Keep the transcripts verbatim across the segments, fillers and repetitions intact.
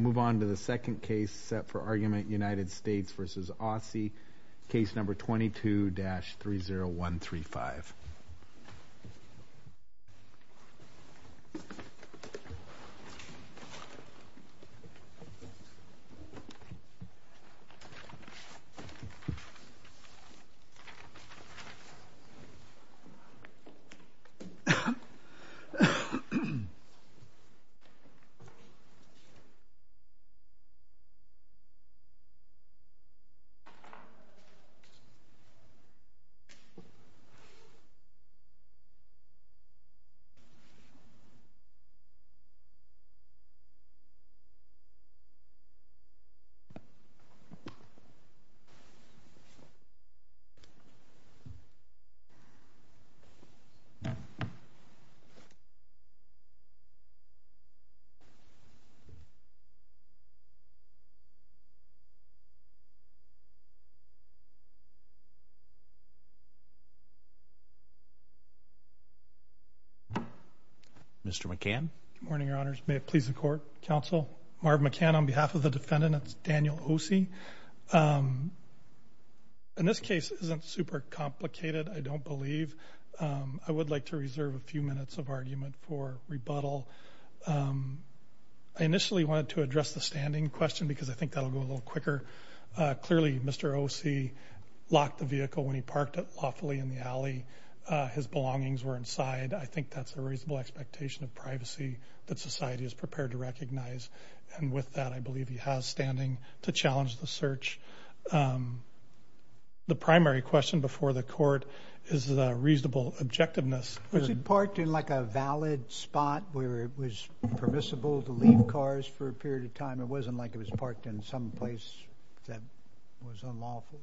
We'll move on to the second case set for argument, United States v. Osse, case number twenty-two dash three oh one three five. Mister McCann. Good morning, Your Honors. May it please the Court, Counsel. Marv McCann on behalf of the defendant. It's Daniel Osse. Um, and this case isn't super complicated, I don't believe. Um, I would like to reserve a few minutes of argument for rebuttal. Um, I initially wanted to address the standing question because I think that'll go a little quicker. Uh, clearly, Mister Osse locked the vehicle when he parked it lawfully in the alley. Uh, his belongings were inside. I think that's a reasonable expectation of privacy that society is prepared to recognize. And with that, I believe he has standing to challenge the search. Um, the primary question before the court is the reasonable objectiveness. Was it parked in like a valid spot where it was permissible to leave cars for a period of time? It wasn't like it was parked in some place that was unlawful.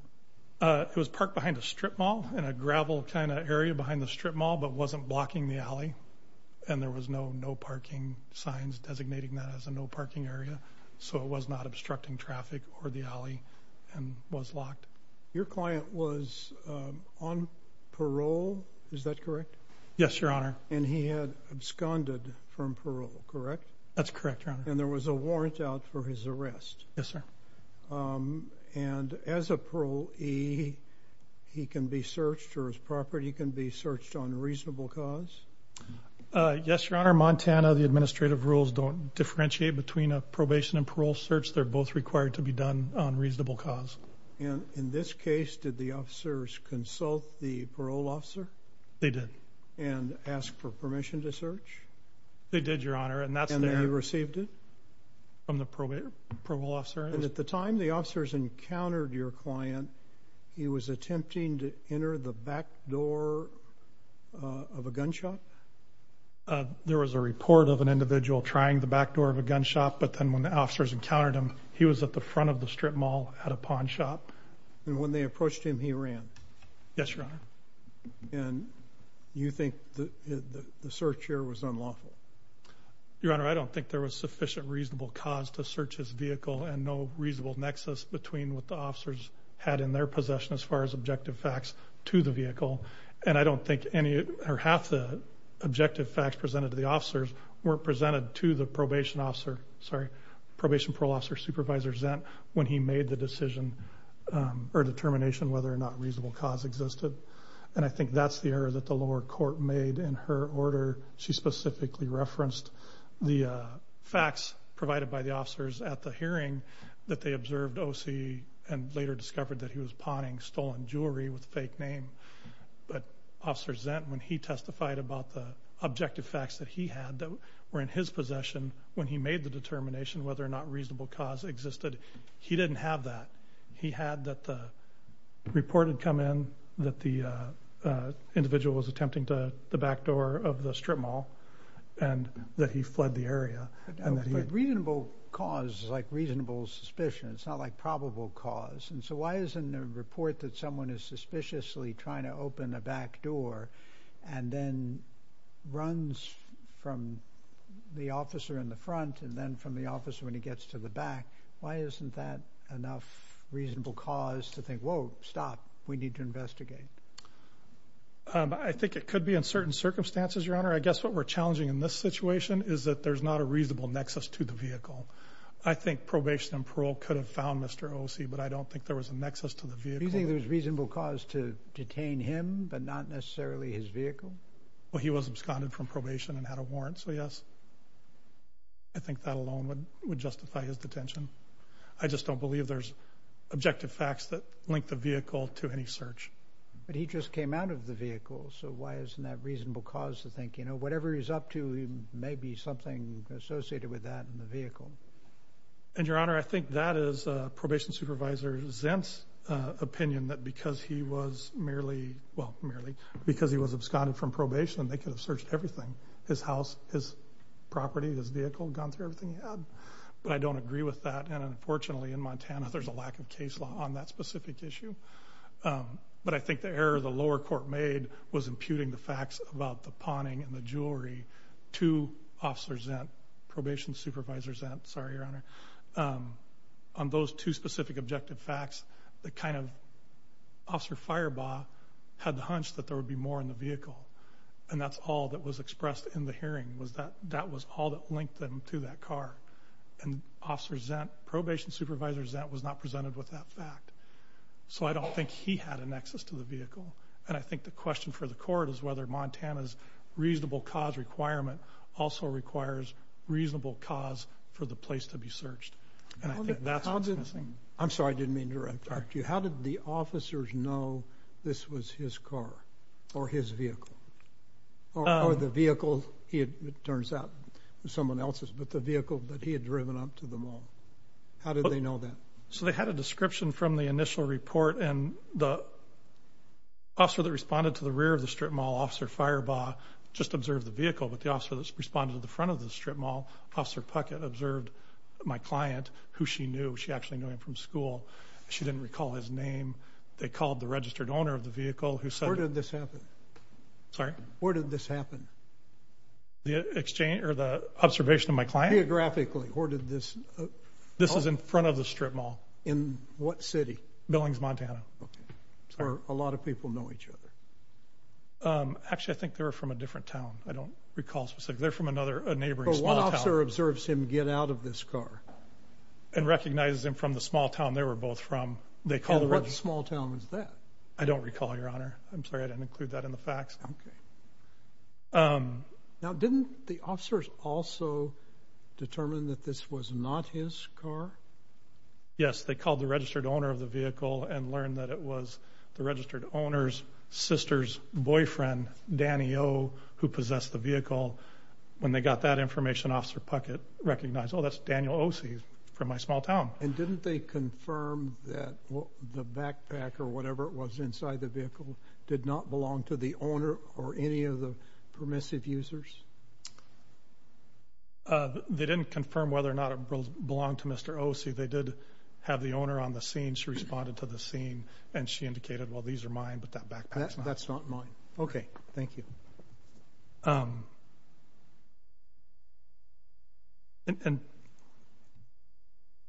Uh, it was parked behind a strip mall in a gravel kind of area behind the strip mall, but wasn't blocking the alley. And there was no no parking signs designating that as a no parking area. So it was not obstructing traffic or the alley and was locked. Your client was um, on parole. Is that correct? Yes, Your Honor. And he had absconded from parole, correct? That's correct, Your Honor. And there was a warrant out for his arrest. Yes, sir. Um, And as a parolee, he can be searched or his property can be searched on reasonable cause? Uh, yes, Your Honor. Montana, the administrative rules don't differentiate between a probation and parole search. They're both required to be done on reasonable cause. And in this case, did the officers consult the parole officer? They did. And ask for permission to search? They did, Your Honor. And that's and their... they received it? From the prob- parole officer. And at the time the officers encountered your client, he was attempting to enter the back door uh, of a gun shop? Uh, there was a report of an individual trying the back door of a gun shop, but then when the officers encountered him, he was at the front of the strip mall at a pawn shop. And when they approached him, he ran? Yes, Your Honor. And you think the, the, the search here was unlawful? Your Honor, I don't think there was sufficient reasonable cause to search his vehicle and no reasonable nexus between what the officers had in their possession as far as objective facts to the vehicle. And I don't think any or half the objective facts presented to the officers weren't presented to the probation officer, sorry, probation parole officer Supervisor Zent when he made the decision um, or determination whether or not reasonable cause existed. And I think that's the error that the lower court made in her order. She specifically referenced the uh, facts provided by the officers at the hearing that they observed O C and later discovered that he was pawning stolen jewelry with a fake name. But Officer Zent, when he testified about the objective facts that he had that were in his possession when he made the determination whether or not reasonable cause existed, he didn't have that. He had that the report had come in that the uh, uh, individual was attempting to the back door of the strip mall, and that he fled the area. But, and that but he had... reasonable cause is like reasonable suspicion. It's not like probable cause. And so why isn't a report that someone is suspiciously trying to open a back door and then runs from the officer in the front and then from the officer when he gets to the back, why isn't that enough reasonable cause to think, whoa, stop, we need to investigate? Um, I think it could be in certain circumstances, Your Honor. I guess what we're challenging in this situation is that there's not a reasonable nexus to the vehicle. I think probation and parole could have found Mister Osse, but I don't think there was a nexus to the vehicle. Do you think there was reasonable cause to detain him, but not necessarily his vehicle? Well, he was absconded from probation and had a warrant, so yes. I think that alone would, would justify his detention. I just don't believe there's objective facts that link the vehicle to any search. But he just came out of the vehicle, so why isn't that reasonable cause to think, you know, whatever he's up to may be something associated with that in the vehicle? And, Your Honor, I think that is uh, Probation Supervisor Zent's uh, opinion that because he was merely, well, merely, because he was absconded from probation, they could have searched everything, his house, his property, his vehicle, gone through everything he had. But I don't agree with that, and unfortunately in Montana there's a lack of case law on that specific issue. Um, but I think the error the lower court made was imputing the facts about the pawning and the jewelry to Officer Zent, Probation Supervisor Zent, sorry, Your Honor, Um, on those two specific objective facts, the kind of Officer Firebaugh had the hunch that there would be more in the vehicle. And that's all that was expressed in the hearing, was that that was all that linked them to that car. And Officer Zent, Probation Supervisor Zent, was not presented with that fact. So I don't think he had a nexus to the vehicle. And I think the question for the court is whether Montana's reasonable cause requirement also requires reasonable cause for the place to be searched. And I how think did, that's what's did, missing. I'm sorry, I didn't mean to interrupt sorry. you. How did the officers know this was his car or his vehicle? Or, um, or the vehicle, he had, it turns out, was someone else's, but the vehicle that he had driven up to the mall. How did but, they know that? So they had a description from the initial report, and the officer that responded to the rear of the strip mall, Officer Firebaugh, just observed the vehicle, but the officer that responded to the front of the strip mall, Officer Puckett, observed my client, who she knew. She actually knew him from school. She didn't recall his name. They called the registered owner of the vehicle, who said... Where did this happen? Sorry? Where did this happen? The exchange, or the observation of my client? Geographically, where did this... Uh, this oh. is in front of the strip mall. In what city? Billings, Montana. Okay. Sorry. Where a lot of people know each other. Um, actually, I think they were from a different town. I don't recall specifically. They're from another a neighboring but small town. But one officer observes him get out of this car. And recognizes him from the small town they were both from. They call and the what reg- small town was that? I don't recall, Your Honor. I'm sorry, I didn't include that in the facts. Okay. Um, now, didn't the officers also determine that this was not his car? Yes, they called the registered owner of the vehicle and learned that it was the registered owner's sister's boyfriend, Danny O, who possessed the vehicle. When they got that information, Officer Puckett recognized, oh, that's Daniel Osse from my small town. And didn't they confirm that the backpack or whatever it was inside the vehicle did not belong to the owner or any of the permissive users? Uh, they didn't confirm whether or not it belonged to Mister Osse. They did have the owner on the scene. She responded to the scene, and she indicated, well, these are mine, but that backpack's that, not. That's not mine. Okay, thank you. Um, and, and,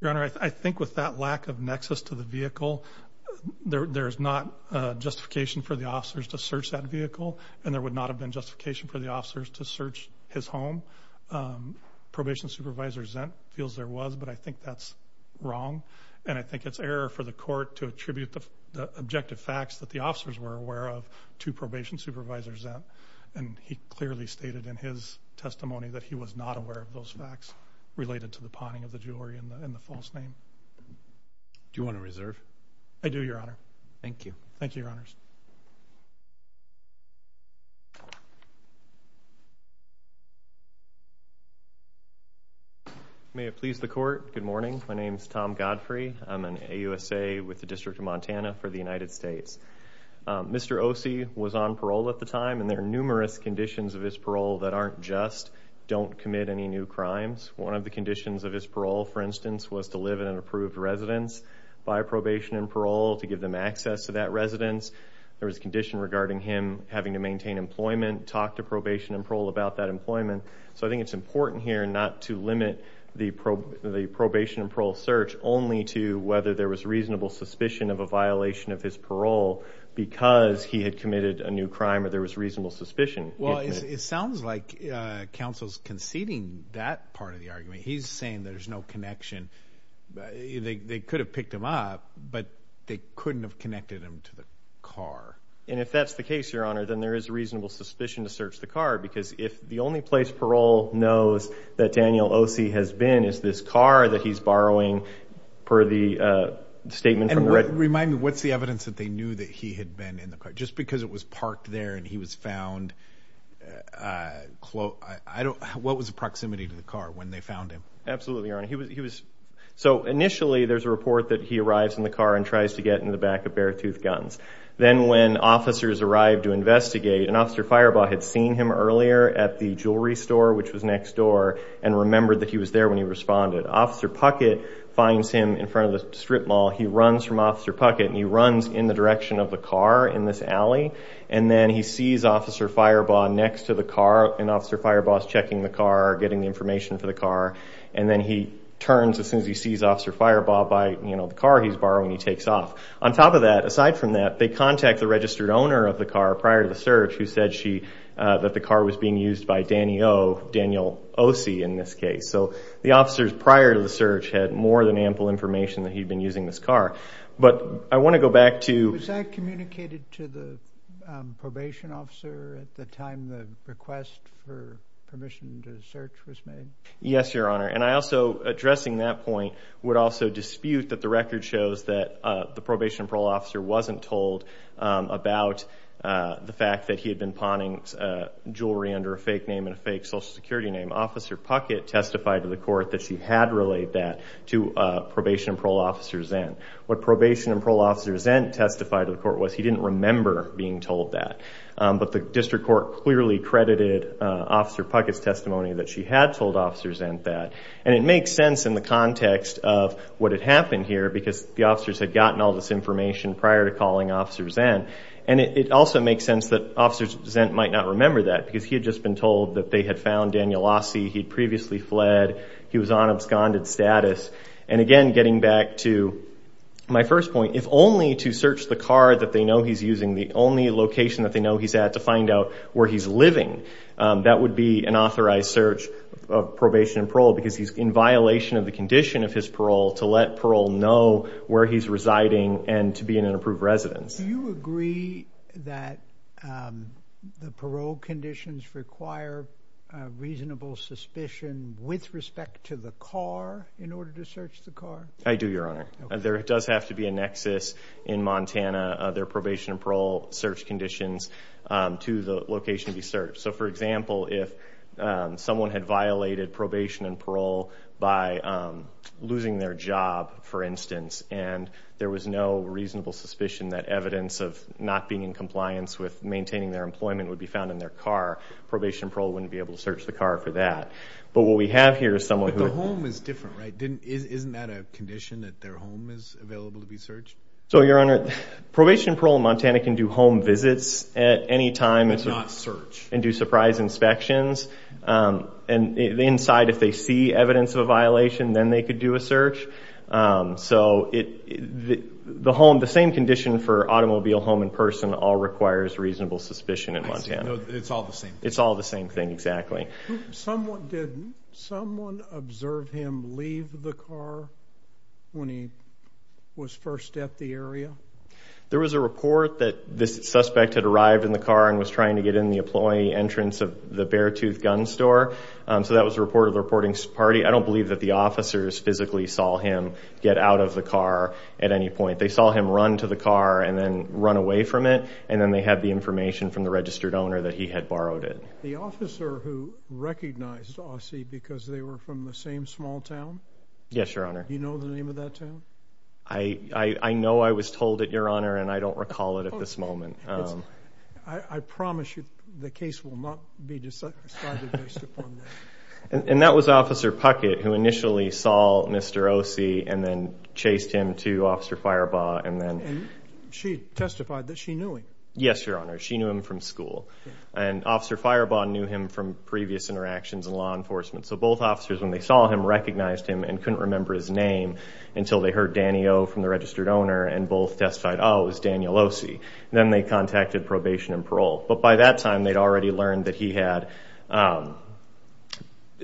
Your Honor, I, th- I think with that lack of nexus to the vehicle, there, there's not uh, justification for the officers to search that vehicle, and there would not have been justification for the officers to search his home. Um, Probation Supervisor Zent feels there was, but I think that's wrong, and I think it's error for the court to attribute the, the objective facts that the officers were aware of to Probation Supervisor Zent, and he clearly stated in his testimony that he was not aware of those facts related to the pawning of the jewelry and the, and the false name. Do you want to reserve? I do, Your Honor. Thank you. Thank you, Your Honors. May it please the court. Good morning. My name is Tom Godfrey. I'm an A U S A with the District of Montana for the United States. Um, Mister Osse was on parole at the time, and there are numerous conditions of his parole that aren't just don't commit any new crimes. One of the conditions of his parole, for instance, was to live in an approved residence by probation and parole to give them access to that residence. There was a condition regarding him having to maintain employment, talk to probation and parole about that employment. So I think it's important here not to limit The, prob- the probation and parole search only to whether there was reasonable suspicion of a violation of his parole because he had committed a new crime or there was reasonable suspicion. Well, it sounds like uh, counsel's conceding that part of the argument. He's saying there's no connection. They, they could have picked him up, but they couldn't have connected him to the car. And if that's the case, Your Honor, then there is reasonable suspicion to search the car, because if the only place parole knows that Daniel Osse has been is this car that he's borrowing per the uh, statement and from the what, red... Remind me, what's the evidence that they knew that he had been in the car? Just because it was parked there and he was found uh, close... I, I don't... What was the proximity to the car when they found him? Absolutely, Your Honor. He was... He was So initially, there's a report that he arrives in the car and tries to get in the back of Beartooth Guns. Then when officers arrived to investigate, and Officer Firebaugh had seen him earlier at the jewelry store, which was next door, and remembered that he was there when he responded. Officer Puckett finds him in front of the strip mall. He runs from Officer Puckett, and he runs in the direction of the car in this alley, and then he sees Officer Firebaugh next to the car, and Officer Firebaugh's checking the car, getting the information for the car, and then he turns as soon as he sees Officer Firebaugh by, you know, the car he's borrowing, he takes off. On top of that, aside from that, they contact the registered owner of the car prior to the search, who said she uh, that the car was being used by Danny O, Daniel Osse in this case. So the officers prior to the search had more than ample information that he'd been using this car. But I want to go back to... Was that communicated to the um, probation officer at the time the request for... permission to search was made? Yes, Your Honor. And I also, addressing that point, would also dispute that the record shows that uh, the probation and parole officer wasn't told um, about uh, the fact that he had been pawning uh, jewelry under a fake name and a fake Social Security name. Officer Puckett testified to the court that she had relayed that to uh, probation and parole officer Zent. What probation and parole officer Zent testified to the court was he didn't remember being told that. Um, but the district court clearly credited uh, Officer Puckett's testimony that she had told Officer Zent that. And it makes sense in the context of what had happened here, because the officers had gotten all this information prior to calling Officer Zent. And it, it also makes sense that Officer Zent might not remember that, because he had just been told that they had found Daniel Osse. He'd previously fled. He was on absconded status. And again, getting back to my first point, if only to search the car that they know he's using, the only location that they know he's at, to find out where he's living, um, that would be an authorized search of probation and parole, because he's in violation of the condition of his parole to let parole know where he's residing and to be in an approved residence. Do you agree that um, the parole conditions require uh, reasonable suspicion with respect to the car in order to search the car? I do, Your Honor. Okay. Uh, there does have to be a nexus in Montana, uh, their probation and parole search conditions um, to the location to be searched. So, for example, if um, someone had violated probation and parole by um, losing their job, for instance, and there was no reasonable suspicion that evidence of not being in compliance with maintaining their employment would be found in their car, probation and parole wouldn't be able to search the car for that. But what we have here is someone but who... But the home is different, right? Didn't, is, isn't that a condition that their home is available to be searched? So, Your Honor, probation and parole in Montana can do home visits at any time. And not search. And do surprise inspections. Um, and inside, if they see evidence of a violation, then they could do a search. Um, so it, it the, the home, the same condition for automobile, home, and person all requires reasonable suspicion in I Montana. No, it's all the same thing. It's all the same thing, exactly. Someone, did someone observe him leave the car when he was first at the area? There was a report that this suspect had arrived in the car and was trying to get in the employee entrance of the Beartooth Gun store. Um, so that was a report of the reporting party. I don't believe that the officers physically saw him get out of the car at any point. They saw him run to the car and then run away from it, and then they had the information from the registered owner that he had borrowed it. The officer who recognized Osse because they were from the same small town? Yes, Your Honor. Do you know the name of that town? I, I, I know I was told it, Your Honor, and I don't recall it at this moment. Um, I, I promise you the case will not be decided based upon that. And, and that was Officer Puckett who initially saw Mister Osse and then chased him to Officer Firebaugh and then... And she testified that she knew him. Yes, Your Honor. She knew him from school. And Officer Firebaugh knew him from previous interactions in law enforcement. So both officers, when they saw him, recognized him and couldn't remember his name until they heard Danny O from the registered owner, and both testified, oh, it was Daniel Osse. Then they contacted probation and parole. But by that time, they'd already learned that he had um,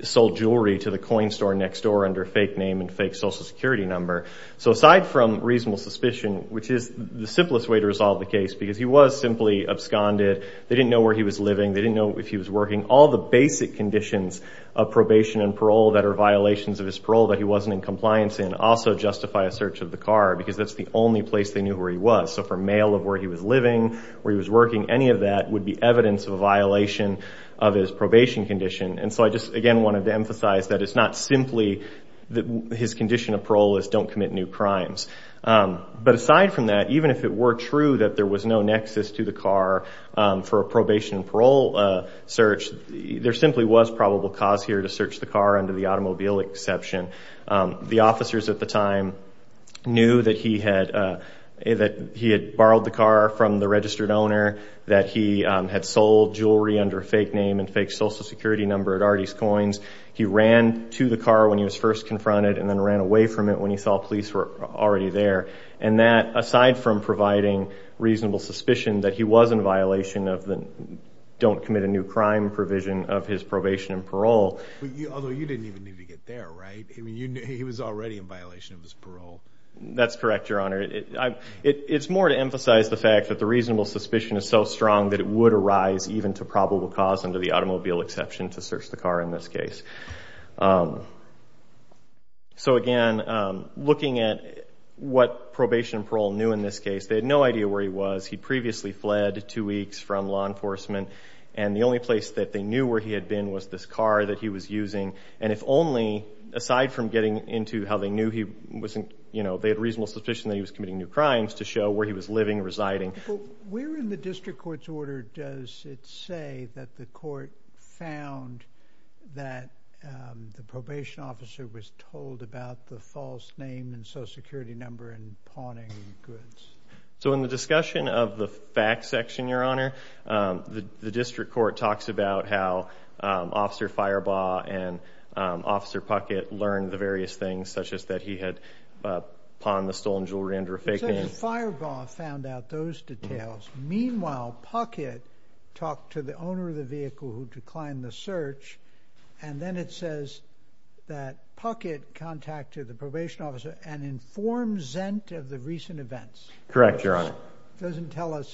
sold jewelry to the coin store next door under fake name and fake social security number. So aside from reasonable suspicion, which is the simplest way to resolve the case, because he was simply absconded, they didn't know where he was living, they didn't know if he was working, all the basic conditions of probation and parole that are violations of his parole that he wasn't in compliance in also justify a search of the car, because that's the only place they knew where he was. So for mail of where he was living, where he was working, any of that would be evidence of a violation of his probation condition. And so I just, again, wanted to emphasize that it's not simply that his condition of parole is don't commit new crimes. Um, but aside from that, even if it were true that there was no nexus to the car um, for a probation and parole uh, search, there simply was probable cause here to search the car under the automobile exception. Um, the officers at the time knew that he had uh, that he had borrowed the car from the registered owner, that he um, had sold jewelry under a fake name and fake social security number at Artie's Coins. He ran to the car when he was first confronted and then ran away from it when he saw police were already there. And that, aside from providing reasonable suspicion that he was in violation of the don't commit a new crime provision of his probation and parole. You, although you didn't even need to get there, right? I mean, you knew he was already in violation of his parole. That's correct, Your Honor. It, I, it, it's more to emphasize the fact that the reasonable suspicion is so strong that it would arise even to probable cause under the automobile exception to search the car in this case. Um, so again, um, looking at what probation and parole knew in this case, they had no idea where he was. He previously fled two weeks from law enforcement, and the only place that they knew where he had been was this car that he was using. And if only, aside from getting into how they knew he wasn't, you know, they had reasonable suspicion that he was committing new crimes to show where he was living, residing. But where in the district court's order does it say that the court found that um, the probation officer was told about the false name and social security number and pawning goods? So in the discussion of the facts section, Your Honor, um, the, the district court talks about how um, Officer Firebaugh and um, Officer Puckett learned the various things, such as that he had Uh, pawned the stolen jewelry under a fake name. Firebaugh found out those details. Mm-hmm. Meanwhile, Puckett talked to the owner of the vehicle who declined the search, and then it says that Puckett contacted the probation officer and informed Zent of the recent events. Correct, Your Honor. Doesn't tell us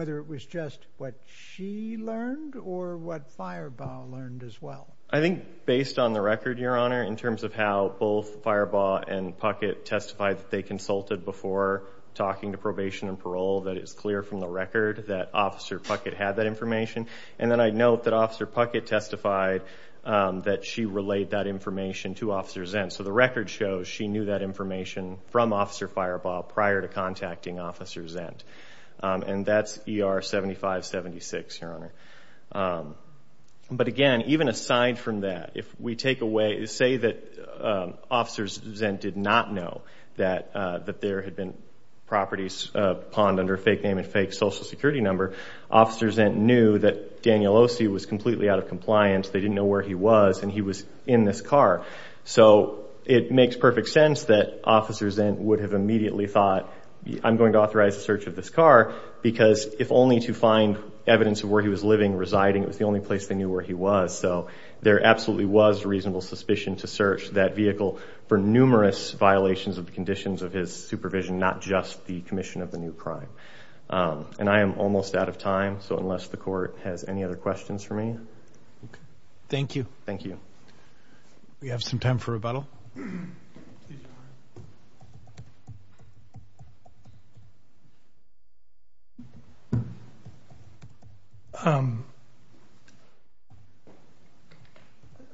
whether it was just what she learned or what Firebaugh learned as well. I think based on the record, Your Honor, in terms of how both Firebaugh and Puckett testified that they consulted before talking to probation and parole, that it's clear from the record that Officer Puckett had that information. And then I note that Officer Puckett testified um, that she relayed that information to Officer Zent. So the record shows she knew that information from Officer Firebaugh prior to contacting Officer Zent. Um, and that's E R seventy-five seventy-six, Your Honor. Um, But again, even aside from that, if we take away, say that um, Officer Zent did not know that uh, that there had been properties uh, pawned under a fake name and fake social security number, Officer Zent knew that Daniel Osse was completely out of compliance. They didn't know where he was, and he was in this car. So it makes perfect sense that Officer Zent would have immediately thought, I'm going to authorize a search of this car, because if only to find evidence of where he was living, residing, it was the only place they knew where he was. So there absolutely was reasonable suspicion to search that vehicle for numerous violations of the conditions of his supervision, not just the commission of the new crime. Um, and I am almost out of time, so unless the court has any other questions for me. Okay. Thank you. Thank you. We have some time for rebuttal. Um,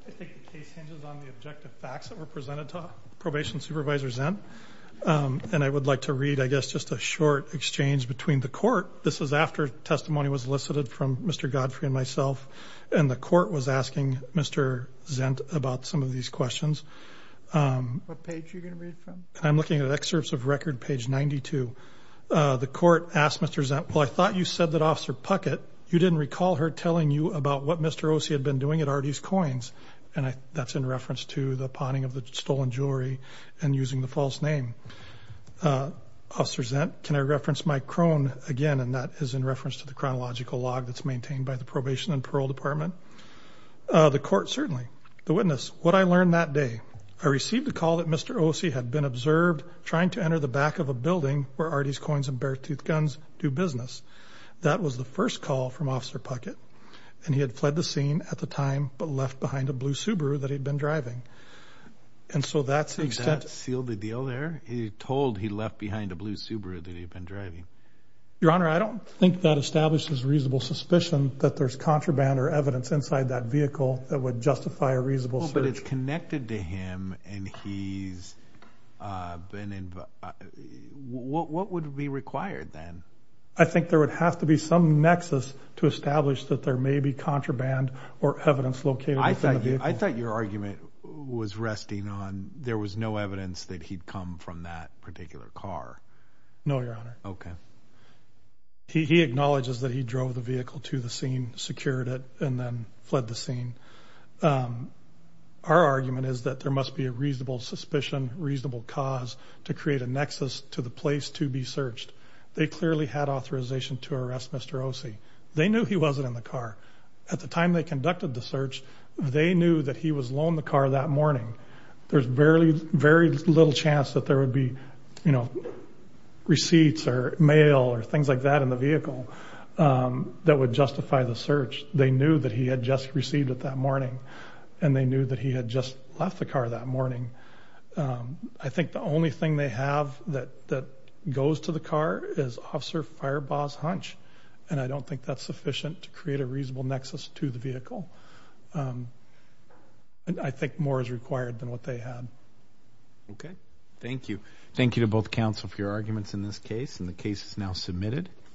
I think the case hinges on the objective facts that were presented to Probation Supervisor Zent. Um, and I would like to read, I guess, just a short exchange between the court. This is after testimony was elicited from Mister Godfrey and myself, and the court was asking Mister Zent about some of these questions. Um, what page are you going to read from? I'm looking at excerpts of record, page ninety-two. uh, the court asked Mister Zent, well, I thought you said that Officer Puckett, you didn't recall her telling you about what Mister Osse had been doing at Artie's Coins. And I, that's in reference to the pawning of the stolen jewelry and using the false name. Uh, Officer Zent, can I reference Mike Crone again? And that is in reference to the chronological log that's maintained by the Probation and Parole Department. Uh, the court, certainly. The witness, what I learned that day. I received a call that Mister Osse had been observed trying to enter the back of a building where Artie's Coins and Beartooth Guns do business. That was the first call from Officer Puckett, and he had fled the scene at the time but left behind a blue Subaru that he'd been driving. And so that's the extent... That sealed the deal there? He told he left behind a blue Subaru that he'd been driving. Your Honor, I don't think that establishes reasonable suspicion that there's contraband or evidence inside that vehicle that would justify a reasonable well, search. But it's connected to him, and he's uh, been... Inv- uh, what, what would be required then? I think there would have to be some nexus to establish that there may be contraband or evidence located I within the vehicle. You, I thought your argument was resting on there was no evidence that he'd come from that particular car. No, Your Honor. Okay. He, he acknowledges that he drove the vehicle to the scene, secured it, and then fled the scene. Um, our argument is that there must be a reasonable suspicion, reasonable cause to create a nexus to the place to be searched. They clearly had authorization to arrest Mister Osse. They knew he wasn't in the car. At the time they conducted the search, they knew that he was loaned the car that morning. There's barely, very little chance that there would be, you know, receipts or mail or things like that in the vehicle um, that would justify the search. They knew that he had just received it that morning, and they knew that he had just left the car that morning. Um, I think the only thing they have that that goes to the car is Officer Firebaugh's hunch, and I don't think that's sufficient to create a reasonable nexus to the vehicle. Um, and I think more is required than what they had. Okay. Thank you. Thank you to both counsel for your arguments in this case, and the case is now submitted.